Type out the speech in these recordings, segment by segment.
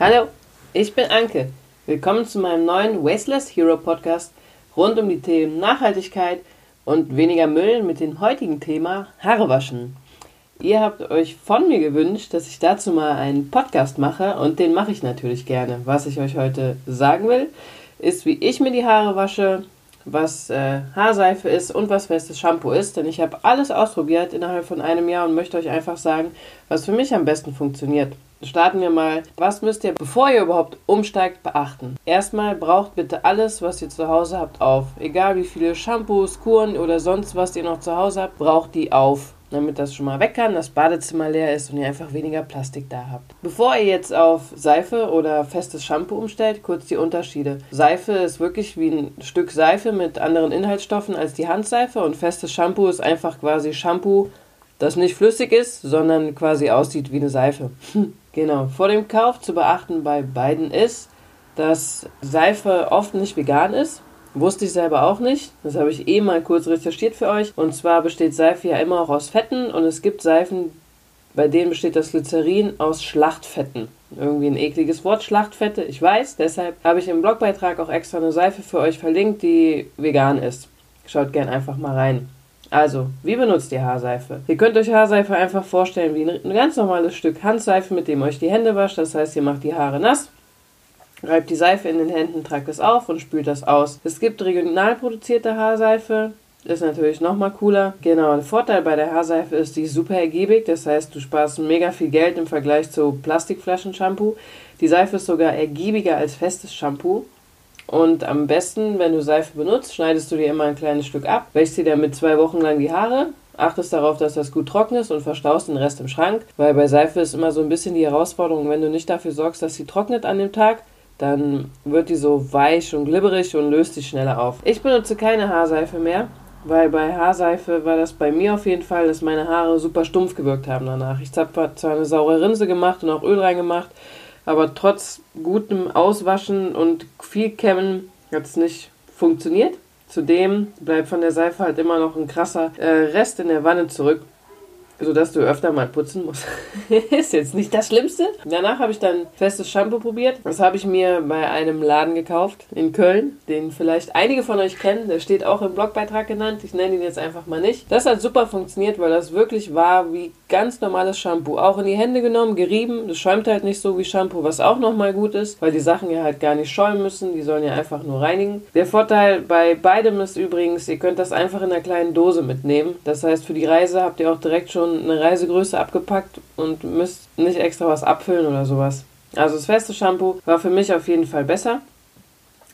Hallo, ich bin Anke. Willkommen zu meinem neuen Wasteless Hero Podcast rund um die Themen Nachhaltigkeit und weniger Müll mit dem heutigen Thema Haare waschen. Ihr habt euch von mir gewünscht, dass ich dazu mal einen Podcast mache und den mache ich natürlich gerne. Was ich euch heute sagen will, ist, wie ich mir die Haare wasche, was Haarseife ist und was festes Shampoo ist, denn ich habe alles ausprobiert innerhalb von einem Jahr und möchte euch einfach sagen, was für mich am besten funktioniert. Starten wir mal. Was müsst ihr, bevor ihr überhaupt umsteigt, beachten? Erstmal braucht bitte alles, was ihr zu Hause habt, auf. Egal wie viele Shampoos, Kuren oder sonst was ihr noch zu Hause habt, braucht die auf. Damit das schon mal weg kann, das Badezimmer leer ist und ihr einfach weniger Plastik da habt. Bevor ihr jetzt auf Seife oder festes Shampoo umstellt, kurz die Unterschiede. Seife ist wirklich wie ein Stück Seife mit anderen Inhaltsstoffen als die Handseife und festes Shampoo ist einfach quasi Shampoo, das nicht flüssig ist, sondern quasi aussieht wie eine Seife. Genau, vor dem Kauf zu beachten bei beiden ist, dass Seife oft nicht vegan ist. Wusste ich selber auch nicht, das habe ich mal kurz recherchiert für euch. Und zwar besteht Seife ja immer auch aus Fetten und es gibt Seifen, bei denen besteht das Glycerin aus Schlachtfetten. Irgendwie ein ekliges Wort, Schlachtfette, ich weiß. Deshalb habe ich im Blogbeitrag auch extra eine Seife für euch verlinkt, die vegan ist. Schaut gerne einfach mal rein. Also, wie benutzt ihr Haarseife? Ihr könnt euch Haarseife einfach vorstellen wie ein ganz normales Stück Handseife, mit dem ihr euch die Hände wascht. Das heißt, ihr macht die Haare nass. Reibt die Seife in den Händen, tragt es auf und spült das aus. Es gibt regional produzierte Haarseife, ist natürlich nochmal cooler. Genau, ein Vorteil bei der Haarseife ist, die ist super ergiebig, das heißt, du sparst mega viel Geld im Vergleich zu Plastikflaschen-Shampoo. Die Seife ist sogar ergiebiger als festes Shampoo. Und am besten, wenn du Seife benutzt, schneidest du dir immer ein kleines Stück ab, wäschst dir damit 2 Wochen lang die Haare, achtest darauf, dass das gut trocken ist und verstaust den Rest im Schrank, weil bei Seife ist immer so ein bisschen die Herausforderung, wenn du nicht dafür sorgst, dass sie trocknet an dem Tag, dann wird die so weich und glibberig und löst sich schneller auf. Ich benutze keine Haarseife mehr, weil bei Haarseife war das bei mir auf jeden Fall, dass meine Haare super stumpf gewirkt haben danach. Ich habe zwar eine saure Rinse gemacht und auch Öl reingemacht, aber trotz gutem Auswaschen und viel Kämmen hat es nicht funktioniert. Zudem bleibt von der Seife halt immer noch ein krasser Rest in der Wanne zurück, sodass du öfter mal putzen musst. Ist jetzt nicht das Schlimmste. Danach habe ich dann festes Shampoo probiert. Das habe ich mir bei einem Laden gekauft in Köln, den vielleicht einige von euch kennen. Der steht auch im Blogbeitrag genannt. Ich nenne ihn jetzt einfach mal nicht. Das hat super funktioniert, weil das wirklich war wie ganz normales Shampoo. Auch in die Hände genommen, gerieben. Das schäumt halt nicht so wie Shampoo, was auch nochmal gut ist, weil die Sachen ja halt gar nicht schäumen müssen. Die sollen ja einfach nur reinigen. Der Vorteil bei beidem ist übrigens, ihr könnt das einfach in einer kleinen Dose mitnehmen. Das heißt, für die Reise habt ihr auch direkt schon eine Reisegröße abgepackt und müsst nicht extra was abfüllen oder sowas. Also das feste Shampoo war für mich auf jeden Fall besser.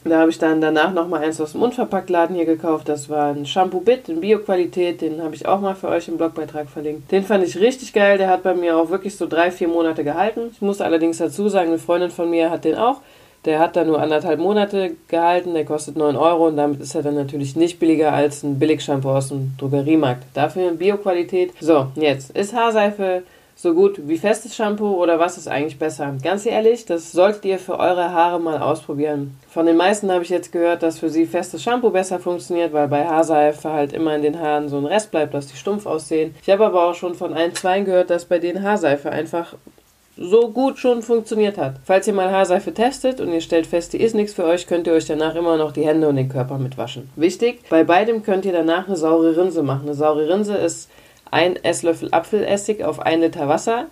Da habe ich dann danach nochmal eins aus dem Unverpacktladen hier gekauft. Das war ein Shampoo Bit in Bio-Qualität. Den habe ich auch mal für euch im Blogbeitrag verlinkt. Den fand ich richtig geil. Der hat bei mir auch wirklich so 3-4 Monate gehalten. Ich muss allerdings dazu sagen, eine Freundin von mir hat den auch. Der hat da nur 1,5 Monate gehalten, der kostet 9 € und damit ist er dann natürlich nicht billiger als ein Billig-Shampoo aus dem Drogeriemarkt. Dafür in Bio-Qualität. So, jetzt. Ist Haarseife so gut wie festes Shampoo oder was ist eigentlich besser? Ganz ehrlich, das solltet ihr für eure Haare mal ausprobieren. Von den meisten habe ich jetzt gehört, dass für sie festes Shampoo besser funktioniert, weil bei Haarseife halt immer in den Haaren so ein Rest bleibt, dass die stumpf aussehen. Ich habe aber auch schon von 1-2 gehört, dass bei denen Haarseife einfach so gut schon funktioniert hat. Falls ihr mal Haarseife testet und ihr stellt fest, die ist nichts für euch, könnt ihr euch danach immer noch die Hände und den Körper mitwaschen. Wichtig, bei beidem könnt ihr danach eine saure Rinse machen. Eine saure Rinse ist 1 Esslöffel Apfelessig auf 1 Liter Wasser.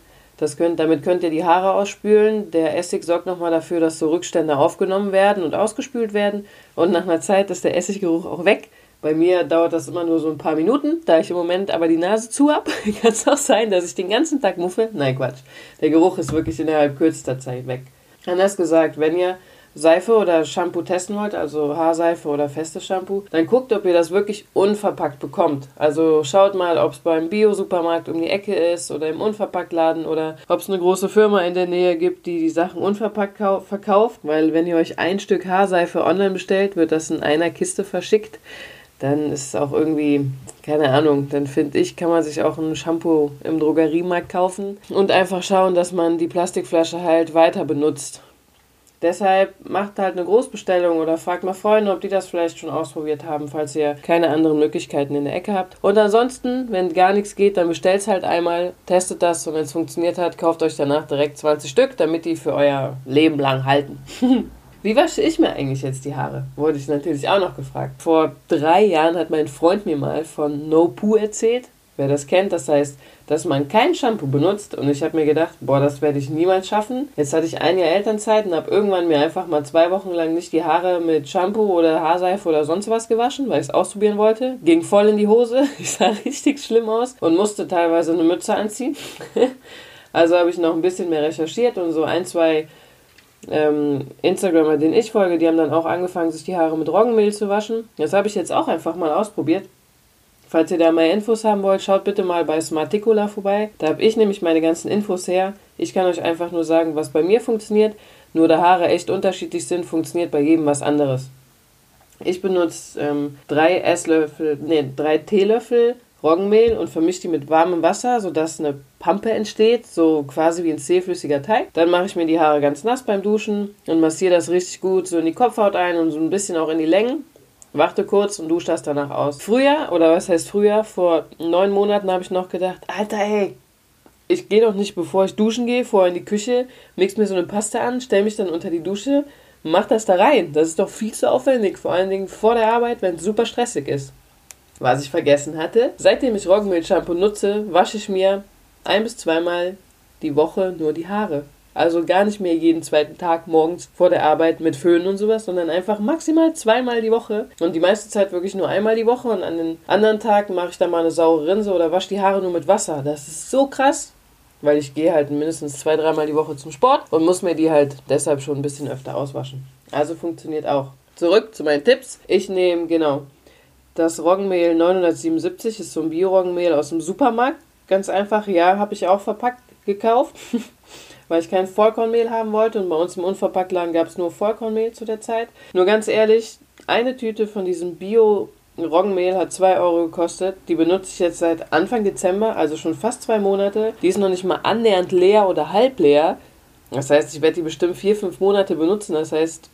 Damit könnt ihr die Haare ausspülen. Der Essig sorgt nochmal dafür, dass so Rückstände aufgenommen werden und ausgespült werden. Und nach einer Zeit ist der Essiggeruch auch weg. Bei mir dauert das immer nur so ein paar Minuten, da ich im Moment aber die Nase zu habe, kann es auch sein, dass ich den ganzen Tag muffe. Nein, Quatsch. Der Geruch ist wirklich innerhalb kürzester Zeit weg. Anders gesagt, wenn ihr Seife oder Shampoo testen wollt, also Haarseife oder festes Shampoo, dann guckt, ob ihr das wirklich unverpackt bekommt. Also schaut mal, ob es beim Bio-Supermarkt um die Ecke ist oder im Unverpacktladen oder ob es eine große Firma in der Nähe gibt, die die Sachen unverpackt verkauft. Weil wenn ihr euch ein Stück Haarseife online bestellt, wird das in einer Kiste verschickt. Dann ist es auch irgendwie, keine Ahnung, dann finde ich, kann man sich auch ein Shampoo im Drogeriemarkt kaufen und einfach schauen, dass man die Plastikflasche halt weiter benutzt. Deshalb macht halt eine Großbestellung oder fragt mal Freunde, ob die das vielleicht schon ausprobiert haben, falls ihr keine anderen Möglichkeiten in der Ecke habt. Und ansonsten, wenn gar nichts geht, dann bestellt es halt einmal, testet das und wenn es funktioniert hat, kauft euch danach direkt 20 Stück, damit die für euer Leben lang halten. Wie wasche ich mir eigentlich jetzt die Haare? Wurde ich natürlich auch noch gefragt. Vor 3 Jahren hat mein Freund mir mal von No Poo erzählt. Wer das kennt, das heißt, dass man kein Shampoo benutzt. Und ich habe mir gedacht, boah, das werde ich niemals schaffen. Jetzt hatte ich 1 Jahr Elternzeit und habe irgendwann mir einfach mal 2 Wochen lang nicht die Haare mit Shampoo oder Haarseife oder sonst was gewaschen, weil ich es ausprobieren wollte. Ging voll in die Hose, ich sah richtig schlimm aus und musste teilweise eine Mütze anziehen. Also habe ich noch ein bisschen mehr recherchiert und so 1, 2 Instagramer, denen ich folge, die haben dann auch angefangen, sich die Haare mit Roggenmehl zu waschen. Das habe ich jetzt auch einfach mal ausprobiert. Falls ihr da mal Infos haben wollt, schaut bitte mal bei Smarticola vorbei. Da habe ich nämlich meine ganzen Infos her. Ich kann euch einfach nur sagen, was bei mir funktioniert. Nur da Haare echt unterschiedlich sind, funktioniert bei jedem was anderes. Ich benutze 3 Teelöffel Roggenmehl und vermische die mit warmem Wasser, sodass eine Pampe entsteht, so quasi wie ein zähflüssiger Teig. Dann mache ich mir die Haare ganz nass beim Duschen und massiere das richtig gut so in die Kopfhaut ein und so ein bisschen auch in die Längen. Warte kurz und dusche das danach aus. Vor 9 Monaten habe ich noch gedacht, Alter ey, ich gehe doch nicht, bevor ich duschen gehe, vorher in die Küche, mix mir so eine Paste an, stelle mich dann unter die Dusche, mach das da rein. Das ist doch viel zu aufwendig, vor allen Dingen vor der Arbeit, wenn es super stressig ist. Was ich vergessen hatte, seitdem ich Roggenmehl-Shampoo nutze, wasche ich mir 1 bis 2 Mal die Woche nur die Haare. Also gar nicht mehr jeden zweiten Tag morgens vor der Arbeit mit Föhn und sowas, sondern einfach maximal 2-mal die Woche. Und die meiste Zeit wirklich nur 1-mal die Woche und an den anderen Tagen mache ich dann mal eine saure Rinse oder wasche die Haare nur mit Wasser. Das ist so krass, weil ich gehe halt mindestens 2-3-mal die Woche zum Sport und muss mir die halt deshalb schon ein bisschen öfter auswaschen. Also funktioniert auch. Zurück zu meinen Tipps. Ich nehme, das Roggenmehl 977, ist so ein Bio-Roggenmehl aus dem Supermarkt. Ganz einfach, ja, habe ich auch verpackt gekauft. Weil ich kein Vollkornmehl haben wollte und bei uns im Unverpacktladen gab es nur Vollkornmehl zu der Zeit. Nur ganz ehrlich, eine Tüte von diesem Bio-Roggenmehl hat 2 Euro gekostet. Die benutze ich jetzt seit Anfang Dezember, also schon fast 2 Monate. Die ist noch nicht mal annähernd leer oder halb leer. Das heißt, ich werde die bestimmt 4-5 Monate benutzen. Das heißt,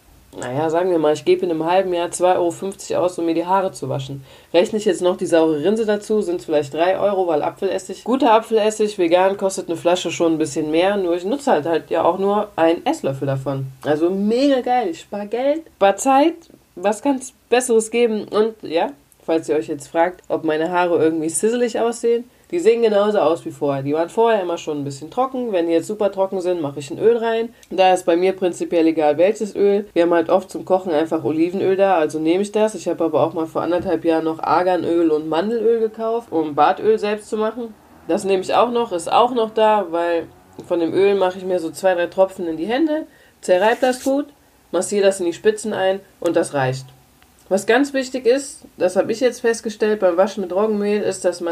sagen wir mal, ich gebe in einem halben Jahr 2,50 Euro aus, um mir die Haare zu waschen. Rechne ich jetzt noch die saure Rinse dazu, sind es vielleicht 3 Euro, weil Apfelessig, guter Apfelessig, vegan, kostet eine Flasche schon ein bisschen mehr, nur ich nutze halt ja auch nur 1 Esslöffel davon. Also mega geil, ich spare Geld, spare Zeit, was kann es Besseres geben? Und ja, falls ihr euch jetzt fragt, ob meine Haare irgendwie sizzelig aussehen, die sehen genauso aus wie vorher. Die waren vorher immer schon ein bisschen trocken. Wenn die jetzt super trocken sind, mache ich ein Öl rein. Da ist bei mir prinzipiell egal, welches Öl. Wir haben halt oft zum Kochen einfach Olivenöl da, also nehme ich das. Ich habe aber auch mal vor anderthalb Jahren noch Arganöl und Mandelöl gekauft, um Bartöl selbst zu machen. Das nehme ich auch noch, ist auch noch da, weil von dem Öl mache ich mir so 2-3 Tropfen in die Hände, zerreibe das gut, massiere das in die Spitzen ein und das reicht. Was ganz wichtig ist, das habe ich jetzt festgestellt beim Waschen mit Roggenmehl, ist, dass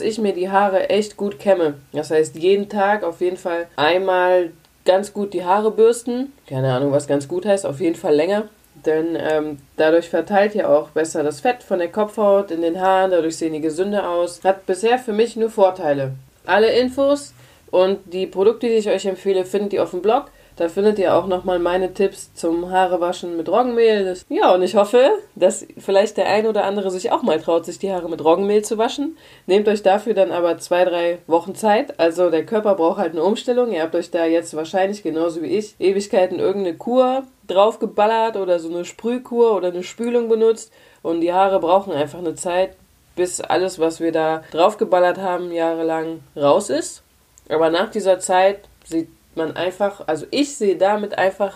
ich mir die Haare echt gut kämme. Das heißt, jeden Tag auf jeden Fall einmal ganz gut die Haare bürsten. Keine Ahnung, was ganz gut heißt, auf jeden Fall länger. Denn dadurch verteilt ja auch besser das Fett von der Kopfhaut in den Haaren, dadurch sehen die gesünder aus. Hat bisher für mich nur Vorteile. Alle Infos und die Produkte, die ich euch empfehle, findet ihr auf dem Blog. Da findet ihr auch nochmal meine Tipps zum Haarewaschen mit Roggenmehl. Ja, und ich hoffe, dass vielleicht der ein oder andere sich auch mal traut, sich die Haare mit Roggenmehl zu waschen. Nehmt euch dafür dann aber 2-3 Wochen Zeit. Also der Körper braucht halt eine Umstellung. Ihr habt euch da jetzt wahrscheinlich, genauso wie ich, Ewigkeiten irgendeine Kur draufgeballert oder so eine Sprühkur oder eine Spülung benutzt. Und die Haare brauchen einfach eine Zeit, bis alles, was wir da draufgeballert haben, jahrelang raus ist. Aber nach dieser Zeit sieht man einfach,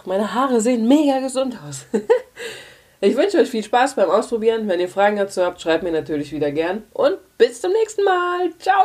meine Haare sehen mega gesund aus. Ich wünsche euch viel Spaß beim Ausprobieren. Wenn ihr Fragen dazu habt, schreibt mir natürlich wieder gern. Und bis zum nächsten Mal. Ciao!